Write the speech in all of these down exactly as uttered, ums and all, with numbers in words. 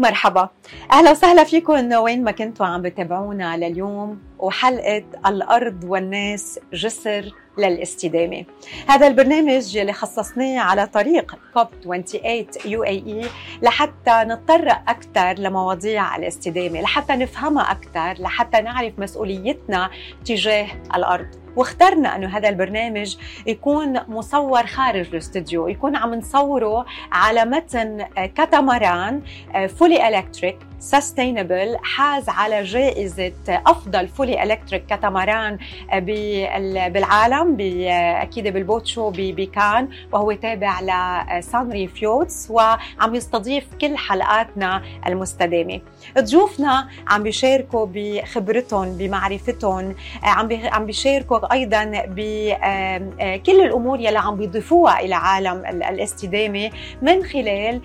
مرحبا، أهلا وسهلا فيكم وين ما كنتوا عم بتابعونا لليوم وحلقة الأرض والناس جسر للاستدامة. هذا البرنامج اللي خصصناه على طريق كوب ثمانية وعشرين يو إيه إي لحتى نتطرق أكثر لمواضيع الاستدامة، لحتى نفهمها أكثر، لحتى نعرف مسؤوليتنا تجاه الأرض. واخترنا أنه هذا البرنامج يكون مصور خارج الاستوديو، يكون عم نصوره على متن كاتاماران فولي إلكتريك سستينبل، حاز على جائزة أفضل فولي إلكتريك كاتاماران بالعالم أكيد بالبوت شو بكان، وهو تابع لسانري فيوتس، وعم يستضيف كل حلقاتنا المستدامة. ضيوفنا عم بيشاركوا بخبرتهم، بمعرفتهم، عم بيشاركوا أيضا بكل الأمور يلي عم بيضيفوها إلى عالم الاستدامة من خلال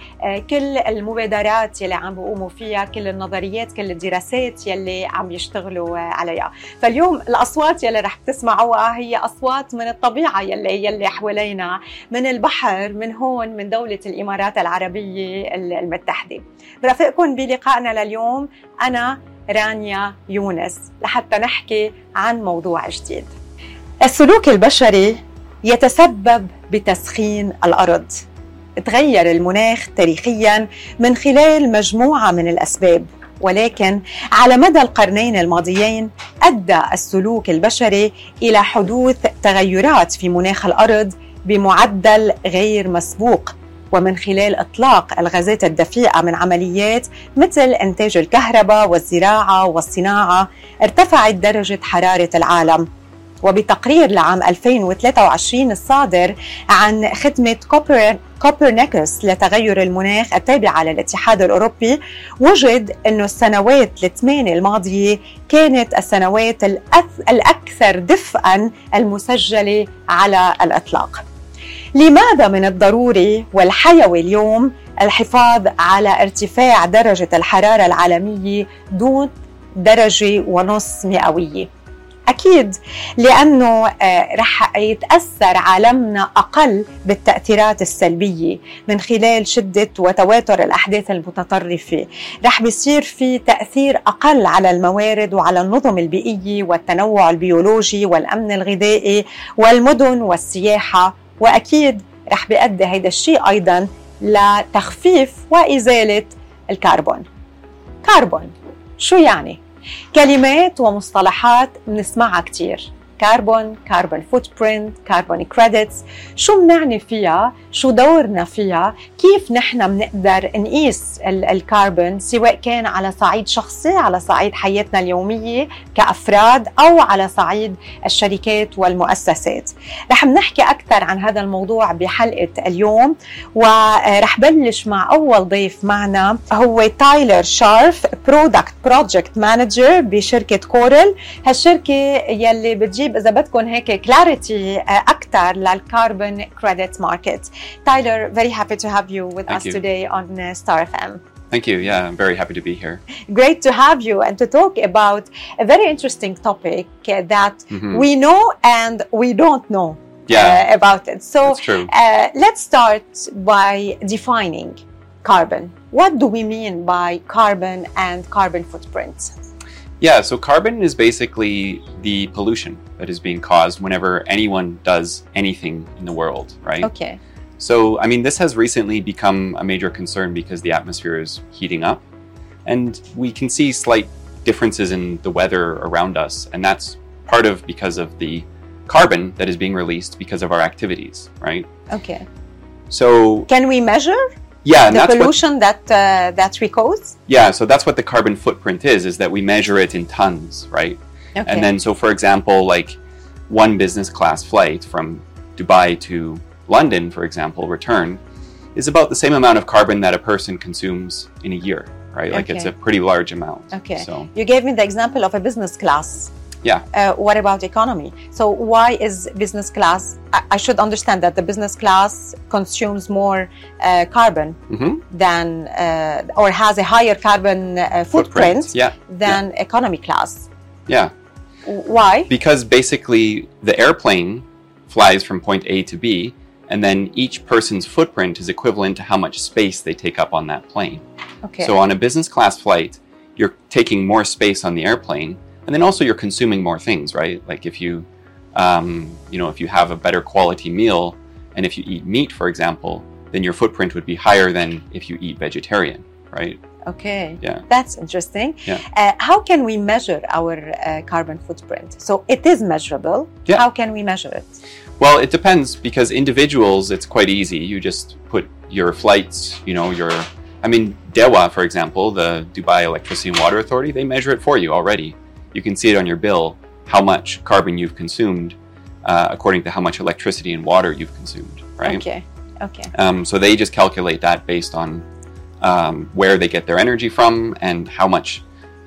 كل المبادرات يلي عم بيقوموا فيها، كل النظريات، كل الدراسات يلي عم يشتغلوا عليها. فاليوم الأصوات يلي رح تسمعوها هي أصوات من الطبيعة يلي يلي حوالينا، من البحر، من هون، من دولة الإمارات العربية المتحدة. برافقكم بلقائنا لليوم، أنا رانيا يونس، لحتى نحكي عن موضوع جديد. السلوك البشري يتسبب بتسخين الأرض. تغير المناخ تاريخياً من خلال مجموعة من الأسباب، ولكن على مدى القرنين الماضيين أدى السلوك البشري إلى حدوث تغيرات في مناخ الأرض بمعدل غير مسبوق، ومن خلال إطلاق الغازات الدفيئة من عمليات مثل إنتاج الكهرباء والزراعة والصناعة ارتفعت درجة حرارة العالم. وبتقرير لعام ألفين وثلاثة وعشرين الصادر عن خدمة كوبرنيكوس لتغير المناخ التابعة للاتحاد الأوروبي، وجد أن السنوات الثمانية الماضية كانت السنوات الأكثر دفئاً المسجلة على الإطلاق. لماذا من الضروري والحيوي اليوم الحفاظ على ارتفاع درجة الحرارة العالمية دون درجة ونصف مئوية؟ أكيد لأنه رح يتأثر عالمنا أقل بالتأثيرات السلبية من خلال شدة وتواتر الأحداث المتطرفة، رح بيصير في تأثير أقل على الموارد وعلى النظم البيئية والتنوع البيولوجي والأمن الغذائي والمدن والسياحة، وأكيد رح بيؤدي هيدا الشيء أيضاً لتخفيف وإزالة الكربون. كربون شو يعني؟ كلمات ومصطلحات بنسمعها كتير، كربون، كربون فوت برينت، كربون كريديتس، شو بنعني فيها؟ شو دورنا فيها؟ كيف نحن بنقدر نقيس الكربون، سواء كان على صعيد شخصي، على صعيد حياتنا اليومية كأفراد، أو على صعيد الشركات والمؤسسات؟ رح بنحكي أكثر عن هذا الموضوع بحلقة اليوم، ورح بلش مع أول ضيف معنا، هو تايلر شارف، برودكت بروجكت مانجر بشركة كورال. هالشركة يلي بتجي إذا بدكم هيك كلاريتي أكتر للكاربون كريدت ماركت. Tyler, very happy to have you with Thank us you. today on uh, Star إف إم. Thank you. Yeah, I'm very happy to be here. Great to have you and to talk about a very interesting topic that mm-hmm. we know and we don't know yeah. uh, about it. So uh, let's start by defining carbon. What do we mean by carbon and carbon footprint? Yeah, so carbon is basically the pollution that is being caused whenever anyone does anything in the world, right? Okay. So, I mean, this has recently become a major concern because the atmosphere is heating up, and we can see slight differences in the weather around us, and that's part of because of the carbon that is being released because of our activities, right? Okay. So, can we measure? Yeah, and the that's pollution what, that uh, that we cause. Yeah, so that's what the carbon footprint is, is that we measure it in tons, right? Okay. And then, so for example, like one business class flight from Dubai to London, for example, return is about the same amount of carbon that a person consumes in a year, right? Like okay. It's a pretty large amount. Okay. So you gave me the example of a business class. Yeah. Uh, what about economy? So why is business class? I, I should understand that the business class consumes more uh, carbon mm-hmm. than, uh, or has a higher carbon uh, footprint, footprint. Yeah. than yeah. economy class. Yeah. Why? Because basically the airplane flies from point A to B, And then each person's footprint is equivalent to how much space they take up on that plane. Okay. So on a business class flight, you're taking more space on the airplane, and then also you're consuming more things, right? Like if you, um, you know, if you have a better quality meal, and if you eat meat, for example, then your footprint would be higher than if you eat vegetarian, right? Okay, yeah. That's interesting. Yeah. Uh, how can we measure our uh, carbon footprint? So it is measurable. Yeah. How can we measure it? Well, it depends, because individuals, it's quite easy. You just put your flights, you know, your, I mean, DEWA, for example, the Dubai Electricity and Water Authority, they measure it for you already. You can see it on your bill, how much carbon you've consumed uh, according to how much electricity and water you've consumed, right? Okay, okay. Um, so they just calculate that based on Um, where they get their energy from and how much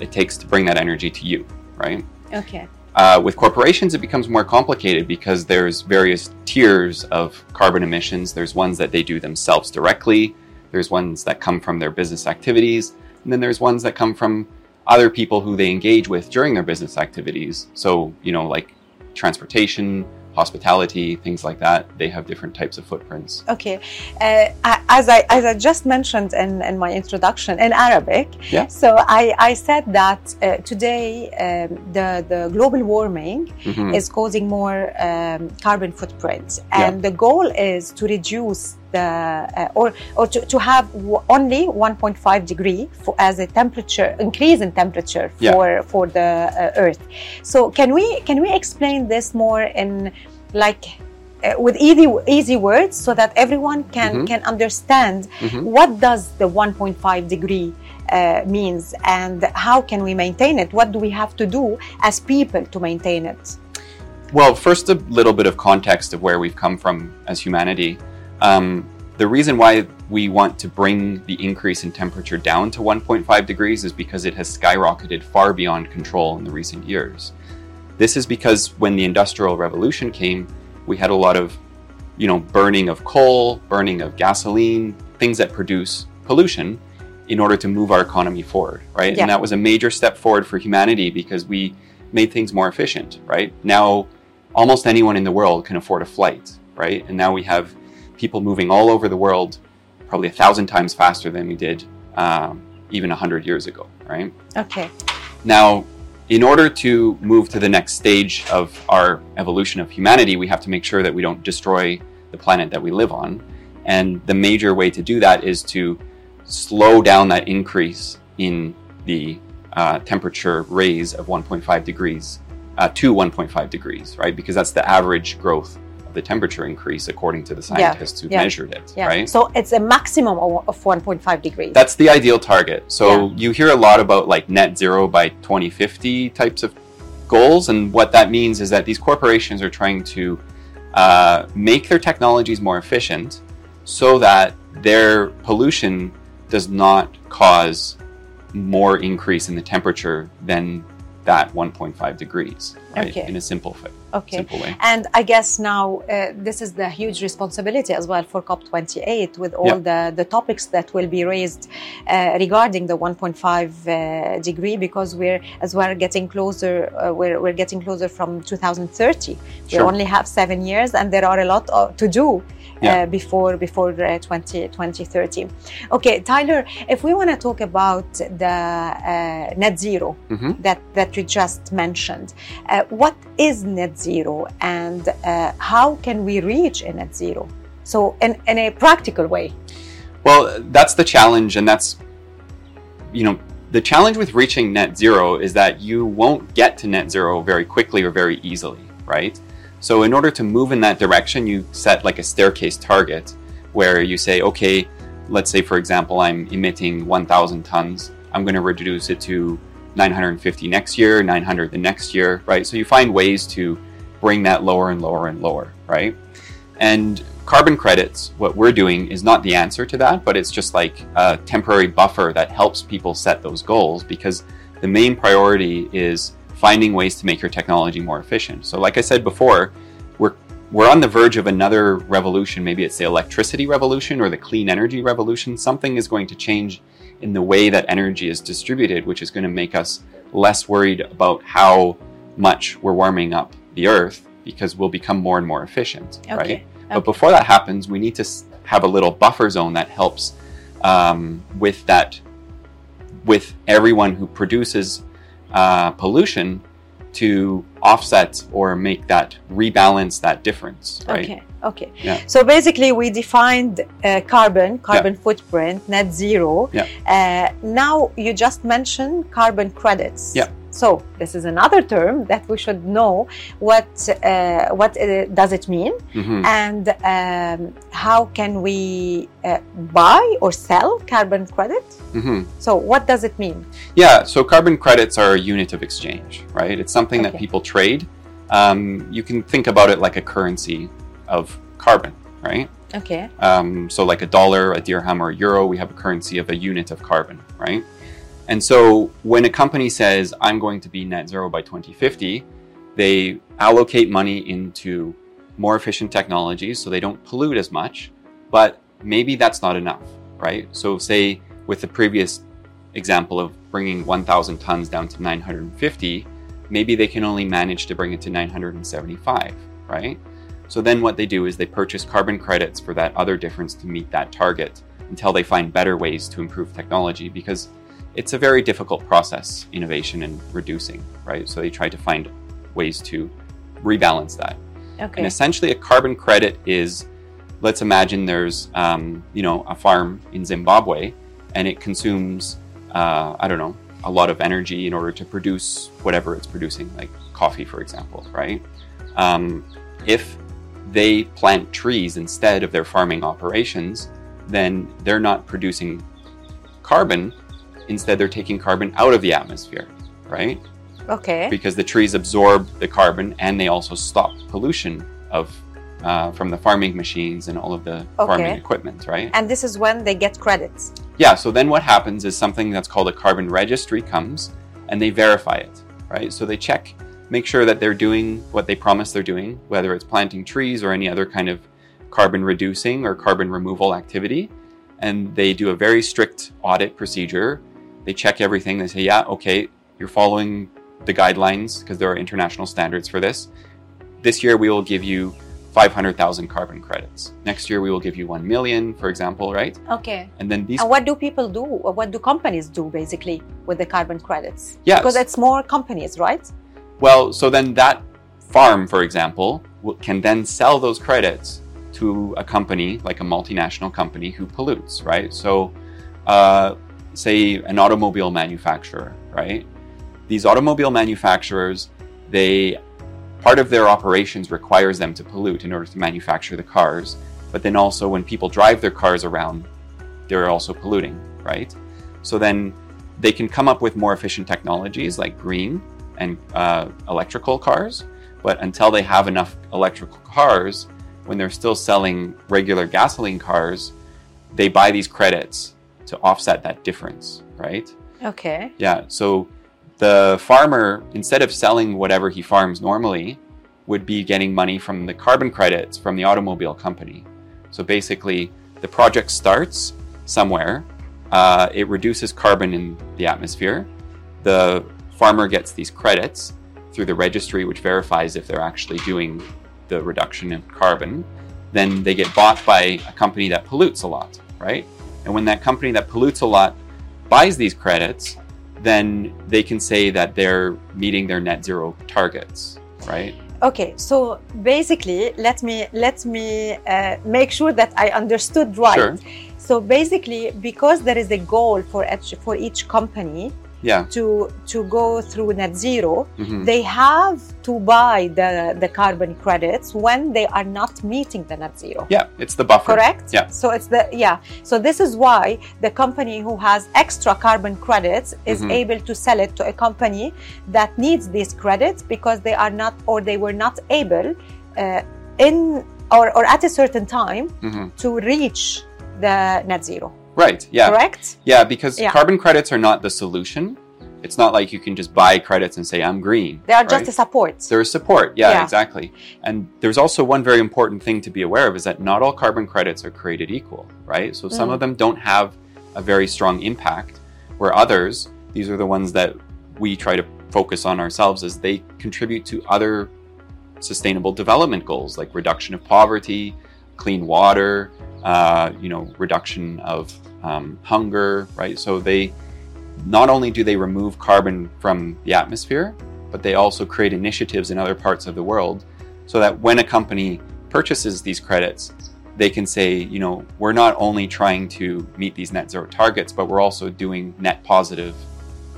it takes to bring that energy to you, right? Okay. Uh, with corporations, it becomes more complicated because there's various tiers of carbon emissions. There's ones that they do themselves directly. There's ones that come from their business activities. And then there's ones that come from other people who they engage with during their business activities. So, you know, like transportation, hospitality, things like that. They have different types of footprints. Okay. Uh, as, I, as I just mentioned in, in my introduction in Arabic, yeah. So I, I said that uh, today um, the, the global warming mm-hmm. is causing more um, carbon footprint. And yeah. the goal is to reduce the uh, or or to, to have w- only one point five degree for, as a temperature increase in temperature for yeah. for the uh, Earth. So can we can we explain this more in like uh, with easy easy words so that everyone can mm-hmm. can understand mm-hmm. what does the one point five degree uh, means and how can we maintain it? What do we have to do as people to maintain it? Well, first a little bit of context of where we've come from as humanity. Um, the reason why we want to bring the increase in temperature down to one point five degrees is because it has skyrocketed far beyond control in the recent years. This is because when the Industrial Revolution came, we had a lot of, you know, burning of coal, burning of gasoline, things that produce pollution in order to move our economy forward, right? Yeah. And that was a major step forward for humanity because we made things more efficient, right? Now, almost anyone in the world can afford a flight, right? And now we have people moving all over the world, probably a thousand times faster than we did um, even a hundred years ago, right? Okay. Now, in order to move to the next stage of our evolution of humanity, we have to make sure that we don't destroy the planet that we live on. And the major way to do that is to slow down that increase in the uh, temperature raise of one point five degrees uh, to one point five degrees, right? Because that's the average growth, the temperature increase according to the scientists yeah, who yeah, measured it, yeah. right? So it's a maximum of one point five degrees. That's the ideal target. So yeah. you hear a lot about like net zero by twenty fifty types of goals. And what that means is that these corporations are trying to uh, make their technologies more efficient so that their pollution does not cause more increase in the temperature than that one point five degrees, right? Okay. In a simple fit. Okay. Simple way. And I guess now uh, this is the huge responsibility as well for COP twenty-eight with all yeah. the, the topics that will be raised uh, regarding the one point five uh, degree, because we're as well getting closer, uh, we're, we're getting closer from two thousand thirty. Sure. We only have seven years and there are a lot of, to do yeah. uh, before before uh, twenty thirty. Okay, Tyler, if we want to talk about the uh, net zero mm-hmm. that, that you just mentioned, uh, what is net zero and uh, how can we reach a net zero? So in, in a practical way. Well, that's the challenge, and that's, you know, the challenge with reaching net zero is that you won't get to net zero very quickly or very easily, right? So in order to move in that direction, you set like a staircase target where you say, okay, let's say, for example, I'm emitting one thousand tons. I'm going to reduce it to nine hundred fifty next year, nine hundred the next year, right? So you find ways to bring that lower and lower and lower, right? And carbon credits, what we're doing is not the answer to that, but it's just like a temporary buffer that helps people set those goals, because the main priority is finding ways to make your technology more efficient. So like I said before, we're we're on the verge of another revolution. Maybe it's the electricity revolution or the clean energy revolution. Something is going to change in the way that energy is distributed, which is going to make us less worried about how much we're warming up the Earth, because we'll become more and more efficient, okay. right? Okay. But before that happens, we need to have a little buffer zone that helps um, with that, with everyone who produces uh, pollution to offset or make that rebalance that difference, right? Okay, okay. Yeah. So basically we defined uh, carbon, carbon yeah. footprint, net zero. Yeah. Uh, now you just mentioned carbon credits. Yeah. So this is another term that we should know. What uh, what uh, does it mean, mm-hmm. and um, how can we uh, buy or sell carbon credit? Mm-hmm. So what does it mean? Yeah, so carbon credits are a unit of exchange, right? It's something okay. that people trade. Um, you can think about it like a currency of carbon, right? Okay. Um, so like a dollar, a dirham, or a euro, we have a currency of a unit of carbon, right? And so when a company says, I'm going to be net zero by twenty fifty, they allocate money into more efficient technologies so they don't pollute as much, but maybe that's not enough, right? So say with the previous example of bringing one thousand tons down to nine hundred fifty, maybe they can only manage to bring it to nine hundred seventy-five, right? So then what they do is they purchase carbon credits for that other difference to meet that target until they find better ways to improve technology, because it's a very difficult process, innovation and reducing, right? So they try to find ways to rebalance that. Okay. And essentially a carbon credit is, let's imagine there's, um, you know, a farm in Zimbabwe and it consumes, uh, I don't know, a lot of energy in order to produce whatever it's producing, like coffee, for example, right? Um, if they plant trees instead of their farming operations, then they're not producing carbon. Instead, they're taking carbon out of the atmosphere, right? Okay. Because the trees absorb the carbon and they also stop pollution of uh, from the farming machines and all of the okay. farming equipment, right? And this is when they get credits. Yeah, so then what happens is something that's called a carbon registry comes and they verify it, right? So they check, make sure that they're doing what they promise they're doing, whether it's planting trees or any other kind of carbon reducing or carbon removal activity. And they do a very strict audit procedure. They check everything. They say, yeah, okay, you're following the guidelines because there are international standards for this. This year, we will give you five hundred thousand carbon credits. Next year, we will give you one million, for example, right? Okay. And then these... And what do people do? Or what do companies do, basically, with the carbon credits? Yeah. Because it's more companies, right? Well, so then that farm, for example, can then sell those credits to a company, like a multinational company who pollutes, right? So... Uh, say an automobile manufacturer, right? These automobile manufacturers, they part of their operations requires them to pollute in order to manufacture the cars. But then also when people drive their cars around, they're also polluting, right? So then they can come up with more efficient technologies like green and uh, electrical cars. But until they have enough electrical cars, when they're still selling regular gasoline cars, they buy these credits to offset that difference, right? Okay. Yeah, so the farmer, instead of selling whatever he farms normally, would be getting money from the carbon credits from the automobile company. So basically, the project starts somewhere, uh, it reduces carbon in the atmosphere, the farmer gets these credits through the registry, which verifies if they're actually doing the reduction in carbon, then they get bought by a company that pollutes a lot, right? And when that company that pollutes a lot buys these credits, then they can say that they're meeting their net zero targets, right? Okay, so basically, let me let me uh, make sure that I understood right. Sure. So basically, because there is a goal for each, for each company yeah. to to go through net zero, mm-hmm. they have to buy the, the carbon credits when they are not meeting the net zero. Yeah, it's the buffer. Correct? Yeah. So it's the yeah. So this is why the company who has extra carbon credits is mm-hmm. able to sell it to a company that needs these credits because they are not or they were not able uh, in or, or at a certain time mm-hmm. to reach the net zero. Right, yeah. Correct? Yeah, because yeah. carbon credits are not the solution. It's not like you can just buy credits and say, I'm green. They are right? just a support. They're a support, yeah, yeah, exactly. And there's also one very important thing to be aware of is that not all carbon credits are created equal, right? So some mm. of them don't have a very strong impact, where others, these are the ones that we try to focus on ourselves, as they contribute to other sustainable development goals, like reduction of poverty, clean water, uh, you know, reduction of um, hunger, right? So they not only do they remove carbon from the atmosphere, but they also create initiatives in other parts of the world so that when a company purchases these credits, they can say, you know, we're not only trying to meet these net zero targets, but we're also doing net positive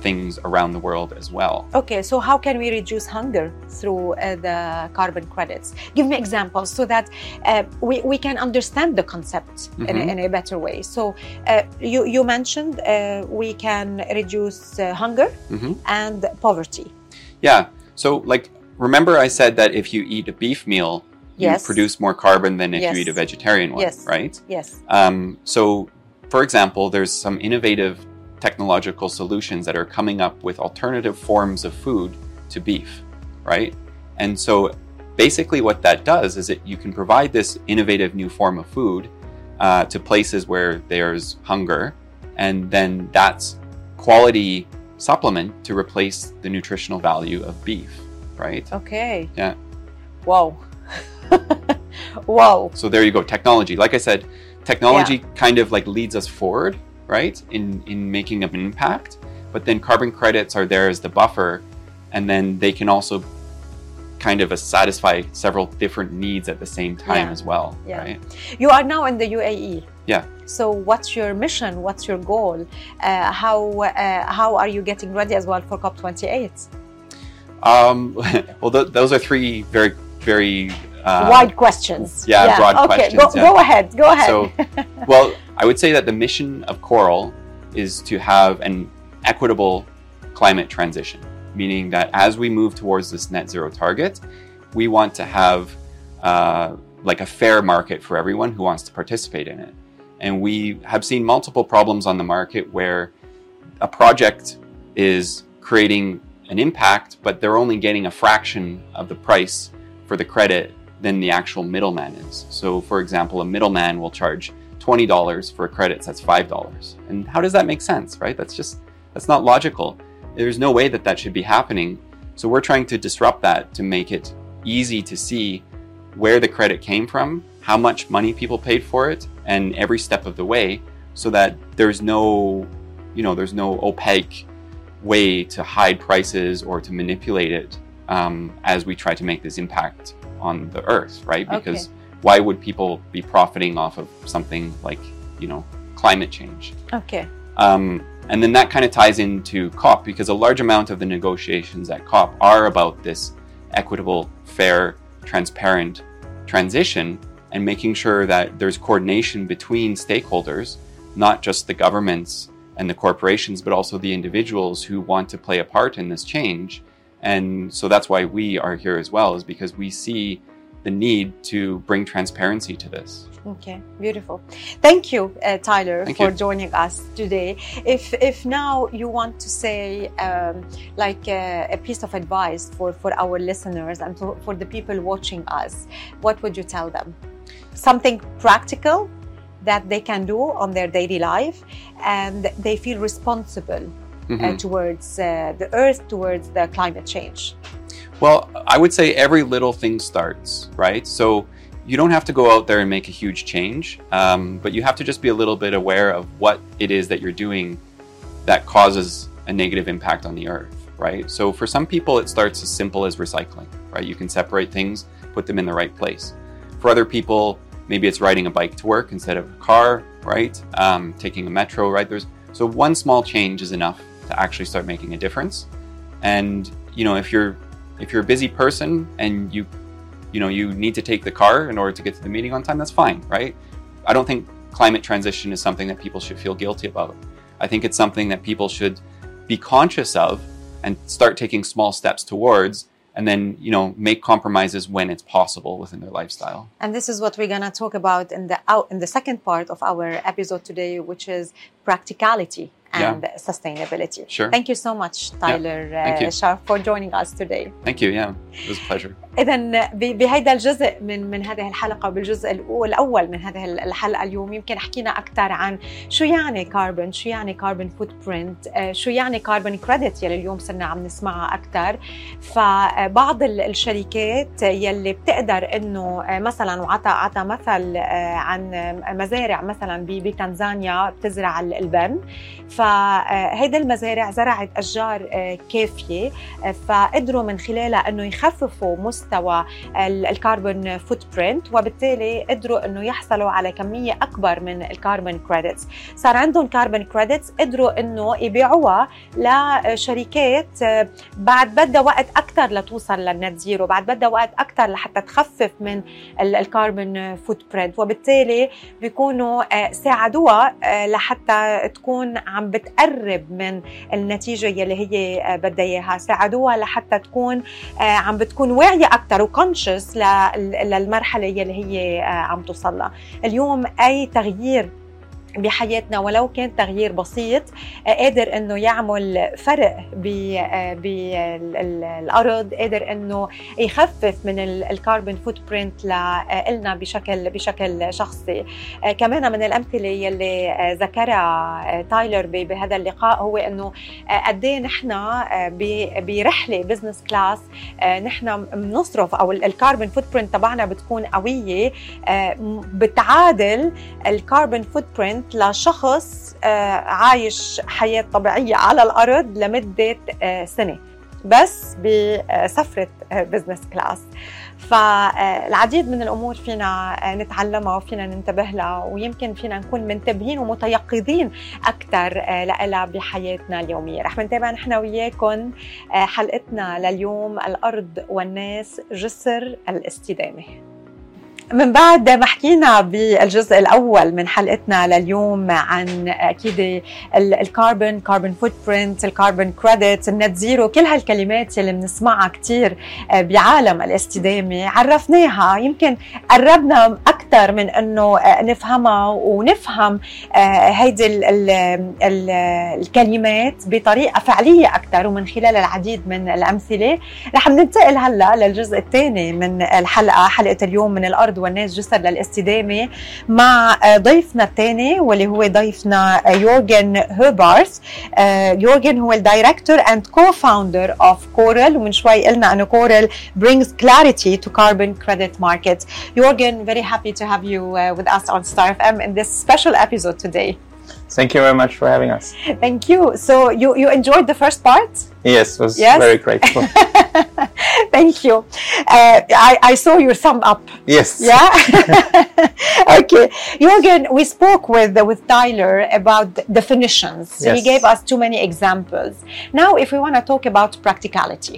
things around the world as well. Okay, so how can we reduce hunger through uh, the carbon credits? Give me examples so that uh, we, we can understand the concept mm-hmm. in, in a better way. So uh, you, you mentioned uh, we can reduce uh, hunger mm-hmm. and poverty. Yeah, so like, remember I said that if you eat a beef meal, you yes. produce more carbon than if yes. you eat a vegetarian one, yes. right? Yes. Um, so, for example, there's some innovative technological solutions that are coming up with alternative forms of food to beef, right? And so basically what that does is that you can provide this innovative new form of food uh, to places where there's hunger, and then that's quality supplement to replace the nutritional value of beef, right? Okay. Yeah. Wow. Wow. So there you go, technology. Like I said, technology yeah. kind of like leads us forward, right, in, in making an impact, but then carbon credits are there as the buffer, and then they can also kind of satisfy several different needs at the same time yeah. as well, yeah. right? You are now in the U A E. Yeah. So what's your mission? What's your goal? Uh, how uh, how are you getting ready as well for C O P twenty-eight? Um, well, th- those are three very, very... Uh, wide questions. Yeah, yeah. broad okay. questions. Okay, go, yeah. go ahead, go ahead. So, well, I would say that the mission of Coral is to have an equitable climate transition, meaning that as we move towards this net zero target, we want to have uh, like a fair market for everyone who wants to participate in it. And we have seen multiple problems on the market where a project is creating an impact, but they're only getting a fraction of the price for the credit than the actual middleman is. So for example, a middleman will charge twenty dollars for a credit that's five dollars. And how does that make sense, right? That's just, that's not logical. There's no way that that should be happening. So we're trying to disrupt that to make it easy to see where the credit came from, how much money people paid for it, and every step of the way, so that there's no, you know, there's no opaque way to hide prices or to manipulate it um, as we try to make this impact on the earth, right? Because okay. why would people be profiting off of something like, you know, climate change? Okay. Um, and then that kind of ties into COP, because a large amount of the negotiations at COP are about this equitable, fair, transparent transition and making sure that there's coordination between stakeholders, not just the governments and the corporations, but also the individuals who want to play a part in this change. And so that's why we are here as well, is because we see the need to bring transparency to this. Okay, beautiful. Thank you, uh, Tyler, Thank for you. joining us today. If if now you want to say um, like uh, a piece of advice for, for our listeners and for, for the people watching us, what would you tell them? Something practical that they can do on their daily life and they feel responsible Mm-hmm. Uh, towards uh, the earth, towards the climate change? Well, I would say every little thing starts, right? So you don't have to go out there and make a huge change, um, but you have to just be a little bit aware of what it is that you're doing that causes a negative impact on the earth, right? So for some people, it starts as simple as recycling, right? You can separate things, put them in the right place. For other people, maybe it's riding a bike to work instead of a car, right? Um, taking a metro, right? There's so one small change is enough to actually start making a difference. And you know, if you're if you're a busy person and you you know you need to take the car in order to get to the meeting on time, that's fine, right? I don't think climate transition is something that people should feel guilty about. I think it's something that people should be conscious of and start taking small steps towards, and then, you know, make compromises when it's possible within their lifestyle. And this is what we're going to talk about in the out in the second part of our episode today, which is practicality and yeah. sustainability. Sure. Thank you so much, Tyler yeah. uh, Sharif, for joining us today. Thank you. Yeah, it was a pleasure. إذن بهذا الجزء من من هذه الحلقة بالجزء الأول من هذه الحلقة اليوم يمكن حكينا أكثر عن شو يعني كاربون، شو يعني كاربون فوتبرينت، شو يعني كاربون كريدت يلي اليوم صرنا عم نسمعها أكثر. فبعض الشركات يلي بتقدر إنه مثلاً وعطى عطى مثل عن مزارع مثلاً بتنزانيا بتزرع البن، فهيدا المزارع زرعت أشجار كافية فقدروا من خلالها إنه يخففوا مستوى الكاربون فوتبرينت، وبالتالي قدروا إنه يحصلوا على كمية أكبر من الكاربون كريدتس. صار عندهم كاربون كريدتس قدروا إنه يبيعوها لشركات بعد بدها وقت أكتر لتوصل للنت زيرو، بعد بدها وقت أكتر لحتى تخفف من الكاربون فوتبرينت، وبالتالي بيكونوا ساعدوها لحتى تكون عم بتقرب من النتيجة يلي هي بدها إياها، ساعدوها لحتى تكون عم بتكون واعية أكتر وكونشس للمرحلة يلي هي عم توصلها. اليوم أي تغيير بحياتنا ولو كان تغيير بسيط قادر انه يعمل فرق بالارض، قادر انه يخفف من الكاربون فوتبرينت لنا بشكل بشكل شخصي. كمان من الامثله يلي ذكرها تايلر بهذا اللقاء هو انه قد ايه نحن برحله بزنس كلاس نحن بنصرف او الكاربون فوتبرينت تبعنا بتكون قويه بتعادل الكاربون فوتبرينت لشخص عايش حياة طبيعية على الأرض لمدة سنة بس بسفرة بزنس كلاس. فالعديد من الأمور فينا نتعلمها وفينا ننتبه لها، ويمكن فينا نكون منتبهين ومتيقظين أكتر لها بحياتنا اليومية. رح نتابع نحن وياكم حلقتنا لليوم، الأرض والناس، جسر الاستدامة. من بعد ما حكينا بالجزء الأول من حلقتنا لليوم عن أكيد الكاربون، كاربون فوتبرينت، الكاربون كريدت، النت زيرو، كل هالكلمات اللي بنسمعها كتير بعالم الاستدامة، عرفناها يمكن قربنا أكتر من أنه نفهمها ونفهم هيدي ال ال ال الكلمات بطريقة فعلية أكتر ومن خلال العديد من الأمثلة. رح ننتقل هلأ للجزء الثاني من الحلقة، حلقة اليوم من الأرض والناس جسر للاستدامة، مع ضيفنا الثاني واللي هو ضيفنا يورجن هوبارث. يورجن هو الدايركتور and co-founder of Coral، ومن شوي قلنا أنه Coral brings clarity to carbon credit market. Jorgen, very happy to have you uh, with us on Star F M in this special episode today. Thank you very much for having us. Thank you. So you, you enjoyed the first part? Yes, was yes? very grateful. Thank you. Uh, I, I saw your thumb up. Yes. Yeah? Okay. Jürgen, we spoke with uh, with Tyler about definitions. Yes. He gave us too many examples. Now, if we want to talk about practicality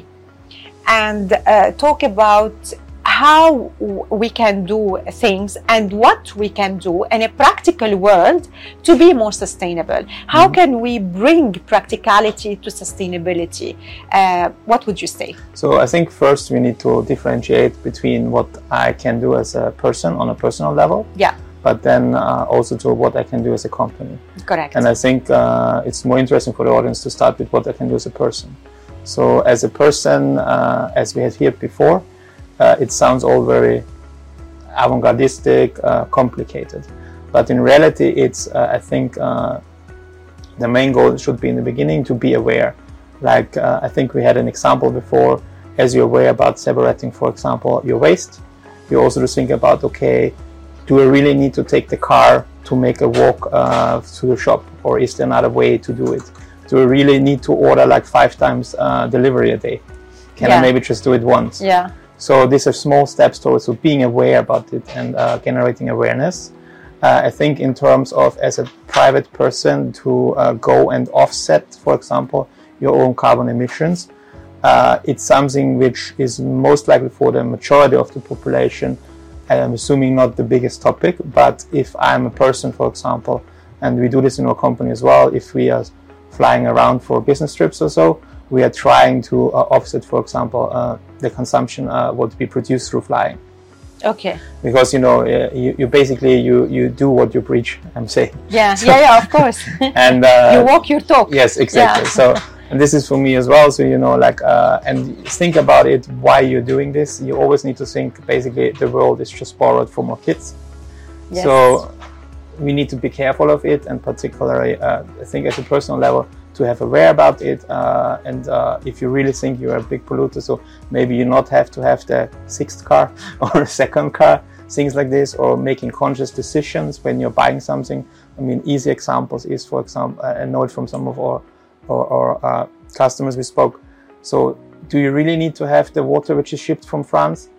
and uh, talk about how we can do things and what we can do in a practical world to be more sustainable. How mm-hmm. can we bring practicality to sustainability? Uh, what would you say? So I think first we need to differentiate between what I can do as a person on a personal level, yeah, but then uh, also to what I can do as a company. Correct. And I think uh, it's more interesting for the audience to start with what I can do as a person. So as a person, uh, as we had heard before, Uh, it sounds all very avant-gardistic, uh, complicated, but in reality it's, uh, I think, uh, the main goal should be in the beginning to be aware. Like uh, I think we had an example before, as you're aware about separating, for example, your waste, you also just think about, okay, do I really need to take the car to make a walk uh, to the shop, or is there another way to do it? Do I really need to order like five times uh, delivery a day? Can yeah. I maybe just do it once? Yeah. So these are small steps towards so being aware about it and uh, generating awareness. Uh, I think in terms of as a private person to uh, go and offset, for example, your own carbon emissions, uh, it's something which is most likely for the majority of the population, and I'm assuming not the biggest topic, but if I'm a person, for example, and we do this in our company as well, if we are flying around for business trips or so, we are trying to uh, offset, for example, uh, the consumption uh, what we produce through flying. Okay. Because you know, you, you basically you, you do what you preach. I'm saying. Yeah, so, yeah, yeah. Of course. And uh, you walk your talk. Yes, exactly. Yeah. So, and this is for me as well. So you know, like, uh, and think about it. Why you're doing this? You always need to think. Basically, the world is just borrowed from our kids. Yes. So we need to be careful of it, and particularly, uh, I think, at a personal level, to have aware about it, uh, and uh, if you really think you're a big polluter, so maybe you not have to have the sixth car or second car, things like this, or making conscious decisions when you're buying something. I mean, easy examples is, for example, a note from some of our, our, our uh, customers we spoke. So do you really need to have the water which is shipped from France?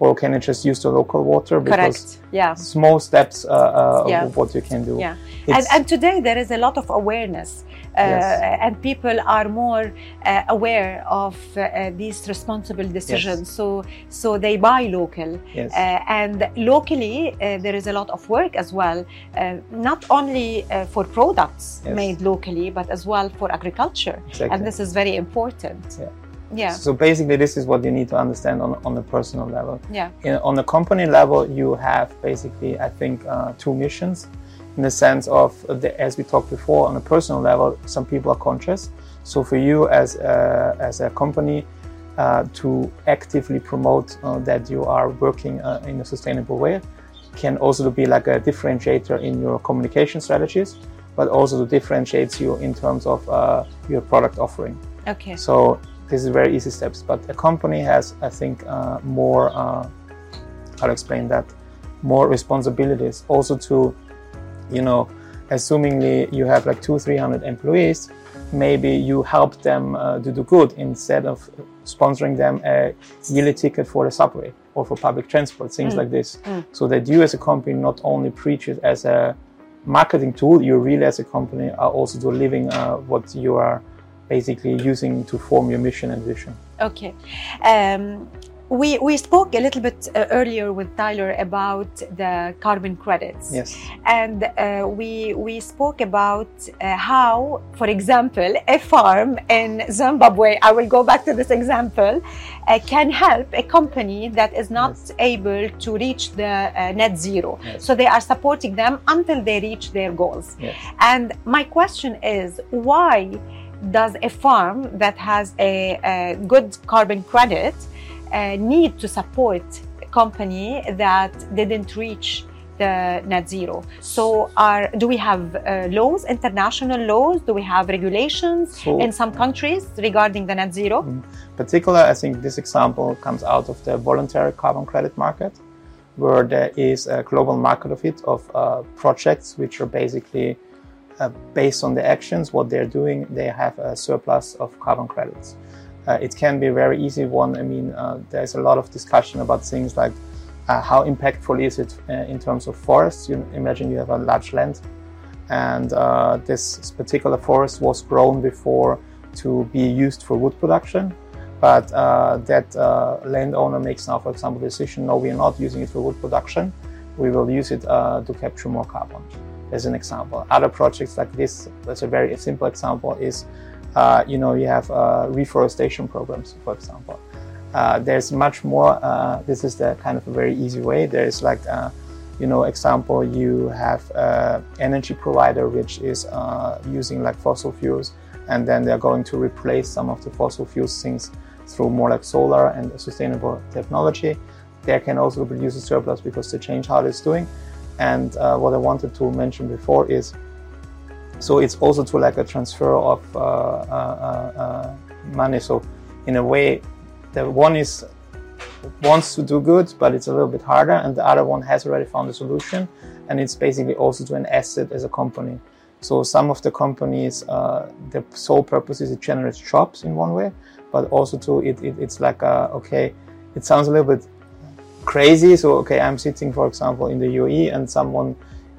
Or can I just use the local water? Because Correct. Yeah. Small steps uh, uh, yeah. of what you can do. Yeah. And, and today there is a lot of awareness, uh, yes. and people are more uh, aware of uh, these responsible decisions. Yes. So, so they buy local, yes. uh, and locally uh, there is a lot of work as well, uh, not only uh, for products yes. made locally, but as well for agriculture. Exactly. And this is very important. Yeah. Yeah. So basically, this is what you need to understand on on the personal level. Yeah. In, on the company level, you have basically, I think, uh, two missions, in the sense of the, as we talked before, on a personal level, some people are conscious. So for you as a, as a company, uh, to actively promote uh, that you are working uh, in a sustainable way, can also be like a differentiator in your communication strategies, but also to differentiate you in terms of uh, your product offering. Okay. So. This is very easy steps, but a company has, I think, uh, more, uh, how to explain that, more responsibilities. Also to, you know, assumingly you have like two, three hundred employees, maybe you help them uh, to do good instead of sponsoring them a yearly ticket for the subway or for public transport, things mm. like this. Mm. So that you as a company not only preach it as a marketing tool, you really as a company are also to living uh, what you are basically using to form your mission and vision. Okay. Um, we we spoke a little bit uh, earlier with Tyler about the carbon credits. Yes. And uh, we we spoke about uh, how, for example, a farm in Zimbabwe, I will go back to this example, uh, can help a company that is not yes. able to reach the uh, net zero. Yes. So they are supporting them until they reach their goals. Yes. And my question is, why does a farm that has a, a good carbon credit uh, need to support a company that didn't reach the net zero? So are, do we have uh, laws, international laws? Do we have regulations so, in some countries regarding the net zero? In particular, I think this example comes out of the voluntary carbon credit market, where there is a global market of it, of uh, projects which are basically Uh, based on the actions, what they're doing, they have a surplus of carbon credits. Uh, it can be a very easy one. I mean, uh, there's a lot of discussion about things like uh, how impactful is it uh, in terms of forests. You imagine you have a large land, and uh, this particular forest was grown before to be used for wood production. But uh, that uh, landowner makes now, for example, the decision, no, we are not using it for wood production. We will use it uh, to capture more carbon. As an example, other projects like this, that's a very simple example, is uh, you know, you have uh, reforestation programs, for example. Uh, there's much more, uh, this is the kind of a very easy way. There's like, uh, you know, example, you have uh, energy provider which is uh, using like fossil fuels, and then they're going to replace some of the fossil fuels things through more like solar and sustainable technology. They can also produce a surplus because they change how it's doing. And uh, what I wanted to mention before is, so it's also to like a transfer of uh, uh, uh, money. So in a way, the one is wants to do good, but it's a little bit harder, and the other one has already found a solution, and it's basically also to an asset as a company. So some of the companies, uh, the sole purpose is it generates jobs in one way, but also to it, it it's like a, okay, it sounds a little bit crazy. So okay, I'm sitting, for example, in the U A E, and someone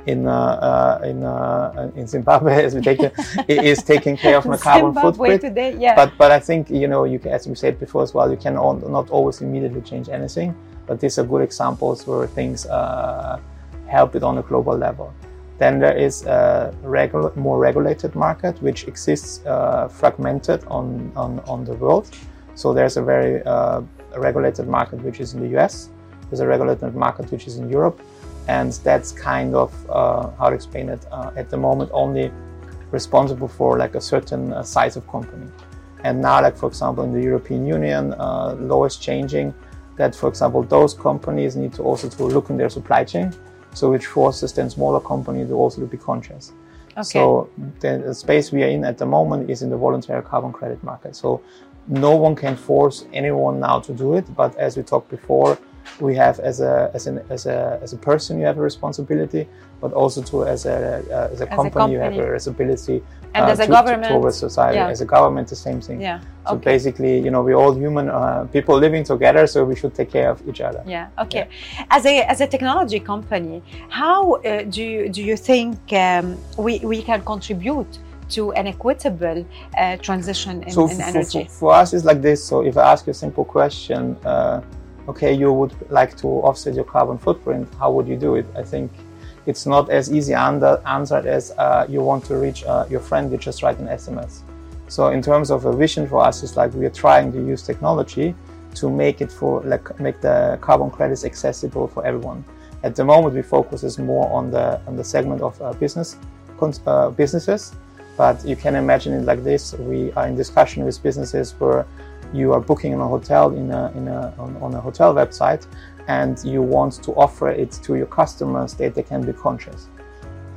in uh, uh, in uh, in Zimbabwe as we take it, is taking care of my carbon footprint. Today, yeah. But but I think, you know, you can, as we said before as well, you can all, not always immediately change anything. But these are good examples where things uh, help it on a global level. Then there is a regu- more regulated market which exists uh, fragmented on, on on the world. So there's a very uh, regulated market which is in the U S. with a regulated market which is in Europe, and that's kind of uh, how to explain it uh, at the moment only responsible for like a certain uh, size of company. And now, like for example, in the European Union, uh, law is changing that, for example, those companies need to also to look in their supply chain, so which forces then smaller companies to also be conscious. Okay. So the space we are in at the moment is in the voluntary carbon credit market. So no one can force anyone now to do it, but as we talked before, we have as a as an as a as a person you have a responsibility, but also to as a uh, as a as company you have a responsibility, and uh, as a to, government to, towards society. Yeah. As a government, the same thing. Yeah. So okay. Basically, you know, we're all human uh, people living together, so we should take care of each other. Yeah. Okay. Yeah. As a as a technology company, how uh, do you, do you think um, we we can contribute to an equitable uh, transition in, so in f- energy? F- for us, it's like this. So if I ask you a simple question. Uh, okay, you would like to offset your carbon footprint, how would you do it? I think it's not as easy under, answered as uh, you want to reach uh, your friend, you just write an S M S. So in terms of a vision for us, it's like we are trying to use technology to make it for like make the carbon credits accessible for everyone. At the moment, we focus is more on the on the segment of uh, business uh, businesses, but you can imagine it like this. We are in discussion with businesses where you are booking in a hotel in a, in a, on, on a hotel website, and you want to offer it to your customers that they can be conscious.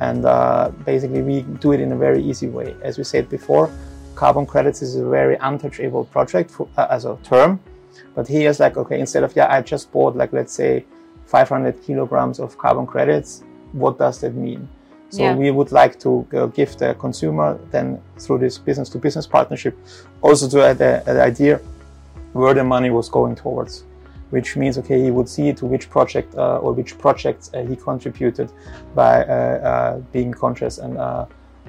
And uh, basically, we do it in a very easy way. As we said before, carbon credits is a very untouchable project for, uh, as a term. But here is like, okay, instead of, yeah, I just bought like, let's say, five hundred kilograms of carbon credits, what does that mean? So yeah. We would like to uh, give the consumer then through this business-to-business partnership also to add uh, an idea where the money was going towards, which means, okay, he would see to which project uh, or which projects uh, he contributed by uh, uh, being conscious and uh,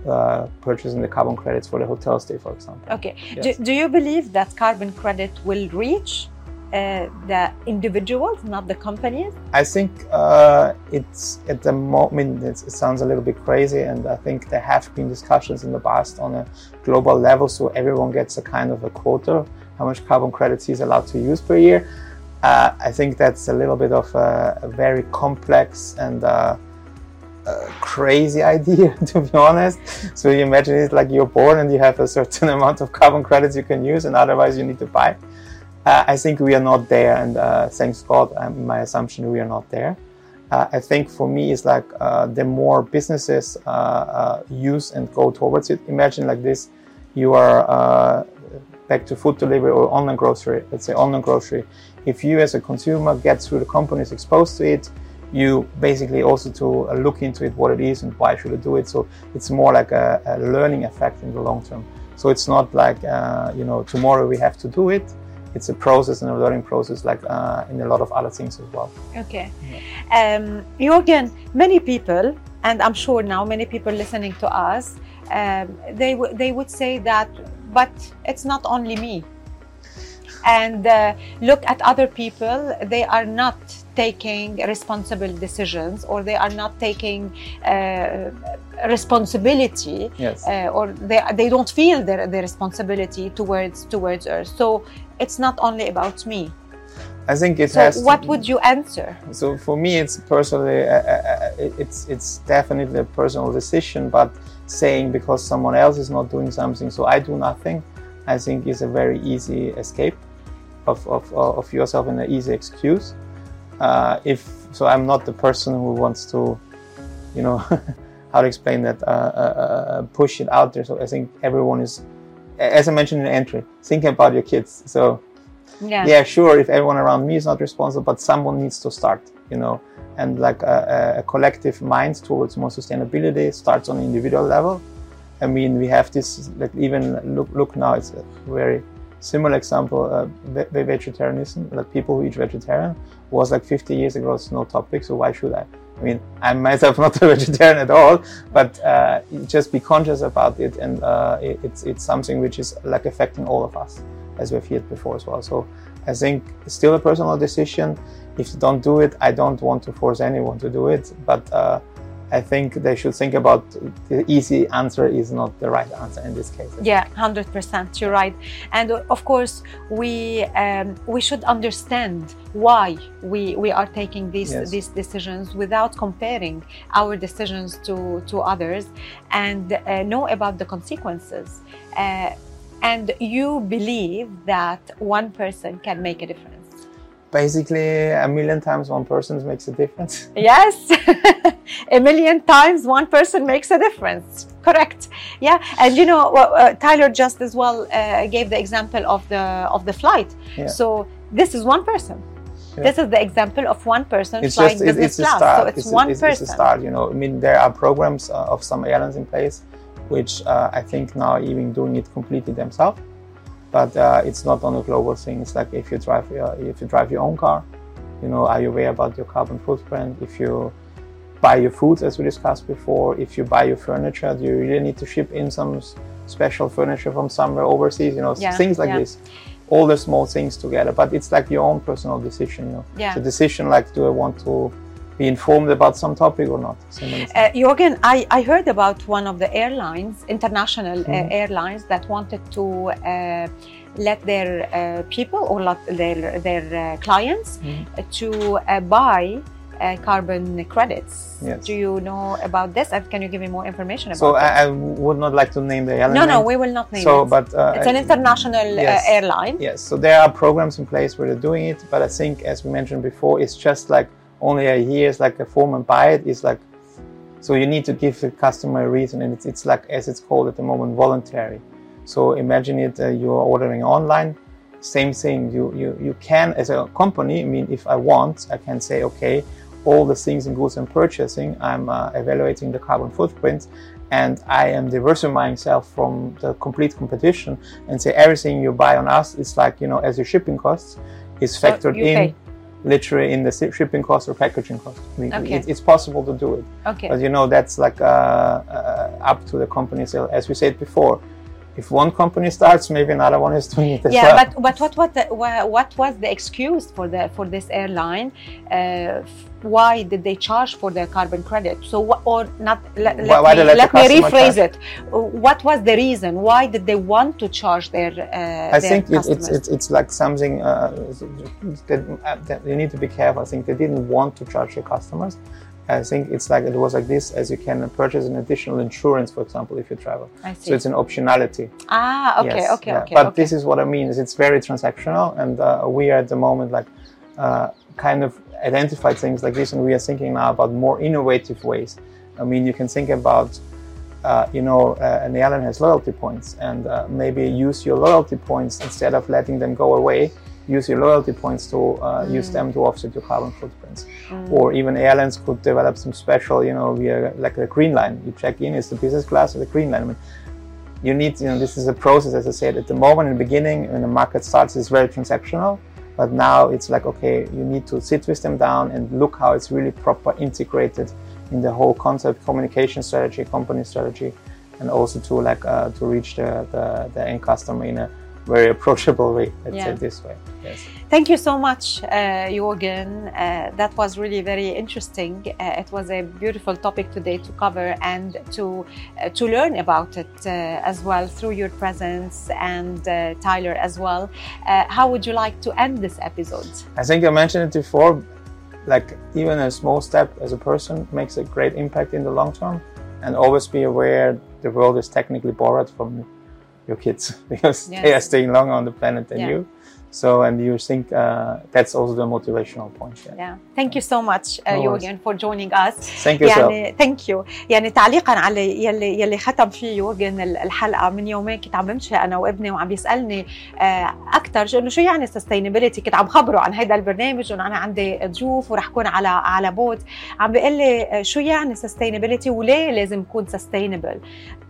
uh, purchasing the carbon credits for the hotel stay, for example. Okay. Yes. Do, do you believe that carbon credit will reach Uh, the individuals, not the companies? I think uh, it's at the moment, it's, it sounds a little bit crazy, and I think there have been discussions in the past on a global level, so everyone gets a kind of a quota, how much carbon credits he's allowed to use per year. Uh, I think that's a little bit of a, a very complex and uh, a crazy idea, to be honest. So you imagine it's like you're born and you have a certain amount of carbon credits you can use, and otherwise you need to buy. Uh, I think we are not there, and uh, thanks God, um, my assumption we are not there. Uh, I think for me it's like uh, the more businesses uh, uh, use and go towards it. Imagine like this, you are uh, back to food delivery or online grocery, let's say online grocery. If you as a consumer get through the companies exposed to it, you basically also to uh, look into it, what it is and why should I do it. So it's more like a, a learning effect in the long term. So it's not like, uh, you know, tomorrow we have to do it. It's a process and a learning process, like uh, in a lot of other things as well. Okay. Yeah. Um, Jürgen, many people, and I'm sure now many people listening to us, um, they, w- they would say that, but it's not only me. And uh, look at other people, they are not taking responsible decisions, or they are not taking uh, responsibility, yes. uh, or they they don't feel their, their responsibility towards towards Earth. So it's not only about me. I think it so has. What to, would you answer? So for me, it's personally, uh, uh, it's it's definitely a personal decision. But saying because someone else is not doing something, so I do nothing, I think is a very easy escape of of, of yourself and an easy excuse. Uh, if so, I'm not the person who wants to, you know, how to explain that, uh, uh, uh, push it out there. So I think everyone is, as I mentioned in the entry, thinking about your kids. So yeah, yeah sure, if everyone around me is not responsible, but someone needs to start, you know, and like a, a collective mind towards more sustainability starts on an individual level. I mean, we have this, like even look, look now, it's a very similar example, uh, ve- vegetarianism, like people who eat vegetarian was like fifty years ago, it's no topic, so why should I? I mean, I'm myself not a vegetarian at all, but uh, just be conscious about it, and uh, it, it's it's something which is like affecting all of us, as we've heard before as well. So I think it's still a personal decision. If you don't do it, I don't want to force anyone to do it, but uh, I think they should think about the easy answer is not the right answer in this case. Yeah, one hundred percent, you're right. And of course, we um, we should understand why we, we are taking these yes. these decisions without comparing our decisions to, to others, and uh, know about the consequences. Uh, and you believe that one person can make a difference. Basically, a million times one person makes a difference. Yes, a million times one person makes a difference. Correct. Yeah, and you know, uh, Tyler just as well uh, gave the example of the of the flight. Yeah. So this is one person. Yeah. This is the example of one person it's flying just, business it's, it's class. A start. So it's, it's one it's, person. It's a start. You know, I mean, there are programs uh, of some airlines in place, which uh, I think now even doing it completely themselves. But uh, it's not on a global thing. It's like if you drive uh, if you drive your own car, you know, are you aware about your carbon footprint? If you buy your food, as we discussed before, if you buy your furniture, do you really need to ship in some s- special furniture from somewhere overseas? You know, yeah, things like yeah. this. All the small things together. But it's like your own personal decision. You know, yeah. It's a decision like, do I want to be informed about some topic or not? Uh, Jürgen, I, I heard about one of the airlines, international mm-hmm. uh, airlines, that wanted to uh, let their uh, people or let their their uh, clients mm-hmm. uh, to uh, buy uh, carbon credits. Yes. Do you know about this? And can you give me more information about so that? So I, I would not like to name the airline. No, no, we will not name so, it. But, uh, it's an international yes, uh, airline. Yes, so there are programs in place where they're doing it. But I think, as we mentioned before, it's just like only a year is like a form and buy it is like, so you need to give the customer a reason, and it's, it's like, as it's called at the moment, voluntary. So imagine it, uh, you're ordering online, same thing, you, you, you can, as a company, I mean, if I want, I can say, okay, all the things in goods and purchasing, I'm uh, evaluating the carbon footprint, and I am diversifying myself from the complete competition, and say everything you buy on us is like, you know, as your shipping costs is factored so in. Pay. Literally in the shipping cost or packaging cost. I mean, okay. it, it's possible to do it. Okay. But you know, that's like uh, uh, up to the company. So as we said before, if one company starts, maybe another one is doing it as yeah, well. Yeah, but, but what what the, what was the excuse for the for this airline? Uh, why did they charge for their carbon credit? So or not? Let, why, why me, let, let me rephrase charge? it. What was the reason? Why did they want to charge their? Uh, I their think it, it's it's it's like something uh, that, that you need to be careful. I think they didn't want to charge their customers. I think it's like, it was like this, as you can purchase an additional insurance, for example, if you travel. I see. So it's an optionality. Ah, okay, yes, okay, yeah. okay. But okay. This is what I mean, is it's very transactional, and uh, we are at the moment like uh, kind of identified things like this, and we are thinking now about more innovative ways. I mean, you can think about, uh, you know, uh, an airline has loyalty points, and uh, maybe use your loyalty points instead of letting them go away. Use your loyalty points to uh, mm. use them to offset your carbon footprints, mm. or even airlines could develop some special, you know, via like the green line. You check in, it's the business class or the green line. I mean, you need, you know, this is a process. As I said at the moment, in the beginning, when the market starts, it's very transactional. But now it's like, okay, you need to sit with them down and look how it's really proper integrated in the whole concept, communication strategy, company strategy, and also to like uh, to reach the, the the end customer in a very approachable way, let's yeah. say this way. Yes. Thank you so much, uh, Jürgen. Uh, that was really very interesting. Uh, it was a beautiful topic today to cover, and to uh, to learn about it uh, as well through your presence, and uh, Tyler as well. Uh, how would you like to end this episode? I think I mentioned it before, like even a small step as a person makes a great impact in the long term, and always be aware the world is technically borrowed from your kids, because yes. they are staying longer on the planet than yeah. you. So, and you think uh, that's also the motivational point. Yeah. yeah. Thank you so much, uh, Jürgen, for joining us. Thank you. يعني thank you. يعني تعليقا على يلي يلي ختم فيه يورجن الحلقة من يومين، كنت عم بمشي أنا وابني وعم بيسألني آه أكتر إنه شو يعني sustainability. كنت عم خبره عن هيدا البرنامج وأنا عندي ضيوف ورح كون على على بوت، عم بيقول لي شو يعني sustainability وليه لازم كون sustainable.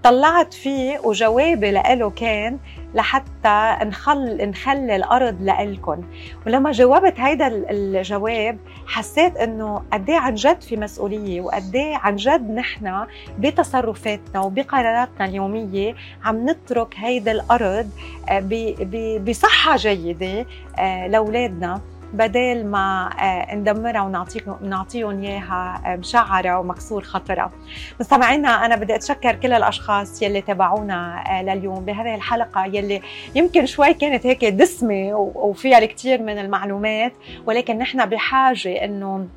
طلعت فيه وجوابي لإله كان لحتى نخل نخلي الأرض لإلكن. ولما جاوبت هيدا الجواب حسيت إنه قديه عن جد في مسؤولية، وقديه عن جد نحنا بتصرفاتنا وبقراراتنا اليومية عم نترك هيدا الأرض بصحة جيدة لأولادنا بدل ما ندمرها ونعطيهم إياها مشعرة ومكسور خطرة. مستمعينا، أنا بدي أتشكر كل الأشخاص يلي تابعونا لليوم بهذه الحلقة يلي يمكن شوي كانت هيك دسمة وفيها الكثير من المعلومات، ولكن نحن بحاجة أنه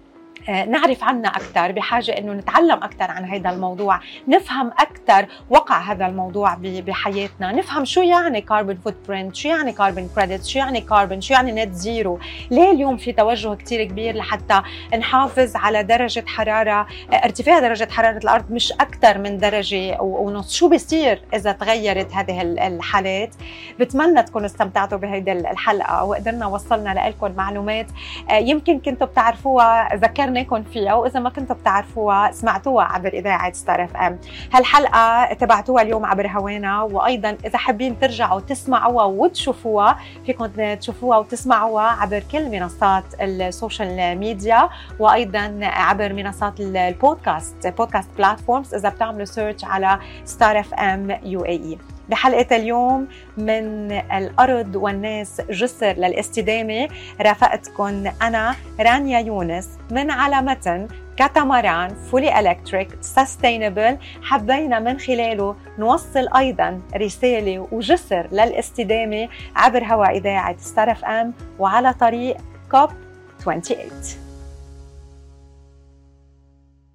نعرف عنا أكثر، بحاجة أنه نتعلم أكثر عن هذا الموضوع، نفهم أكثر وقع هذا الموضوع بحياتنا، نفهم شو يعني كاربون فوتبرينت، شو يعني كاربون كريدت، شو يعني كاربون، شو يعني نت زيرو. ليه اليوم في توجه كتير كبير لحتى نحافظ على درجة حرارة، ارتفاع درجة حرارة الأرض مش أكثر من درجة ونص؟ شو بيصير إذا تغيرت هذه الحالات؟ بتمنى تكونوا استمتعتوا بهذه الحلقة وقدرنا وصلنا لكم معلومات يمكن كنتوا بتعرفوها، ذكرنا نكون فيها، وإذا ما كنتوا بتعرفوها سمعتوها عبر إذاعة ستار اف ام. هالحلقة تبعتوها اليوم عبر هوانا، وأيضا إذا حابين ترجعوا تسمعوها وتشوفوها فيكم تشوفوها وتسمعوها عبر كل منصات السوشيال ميديا، وأيضا عبر منصات البودكاست بودكاست بلاتفورمز إذا بتعملوا سيرش على ستار اف ام يو اي اي. بحلقة اليوم من الأرض والناس جسر للاستدامة رافقتكن أنا رانيا يونس من على متن كاتاماران فولي إلكتريك سستينبل، حبينا من خلاله نوصل أيضاً رسالة وجسر للاستدامة عبر هوا إذاعة ستار اف ام وعلى طريق كوب ثمانية وعشرين.